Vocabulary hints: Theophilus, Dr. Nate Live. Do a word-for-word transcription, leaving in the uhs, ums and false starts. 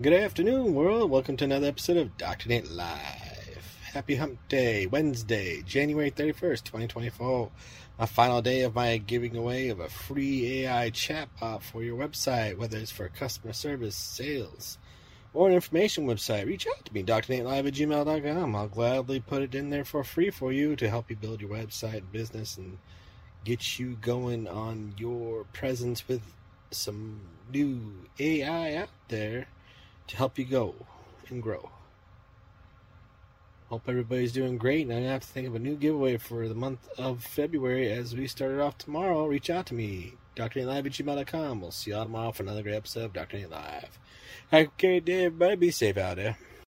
Good afternoon, world. Welcome to another episode of Doctor Nate Live. Happy Hump Day, Wednesday, January thirty-first, twenty twenty-four. My final day of my giving away of a free A I chatbot for your website, whether it's for customer service, sales, or an information website. Reach out to me, Doctor Nate Live at gmail dot com. I'll gladly put it in there for free for you to help you build your website, business, and get you going on your presence with some new A I out there to help you go and grow. Hope everybody's doing great, and I have to think of a new giveaway for the month of February as we started off tomorrow. Reach out to me, Doctor Nate Live at gmail dot com. We'll see y'all tomorrow for another great episode of Doctor Nate Live. Have a great day, everybody. Be safe out there.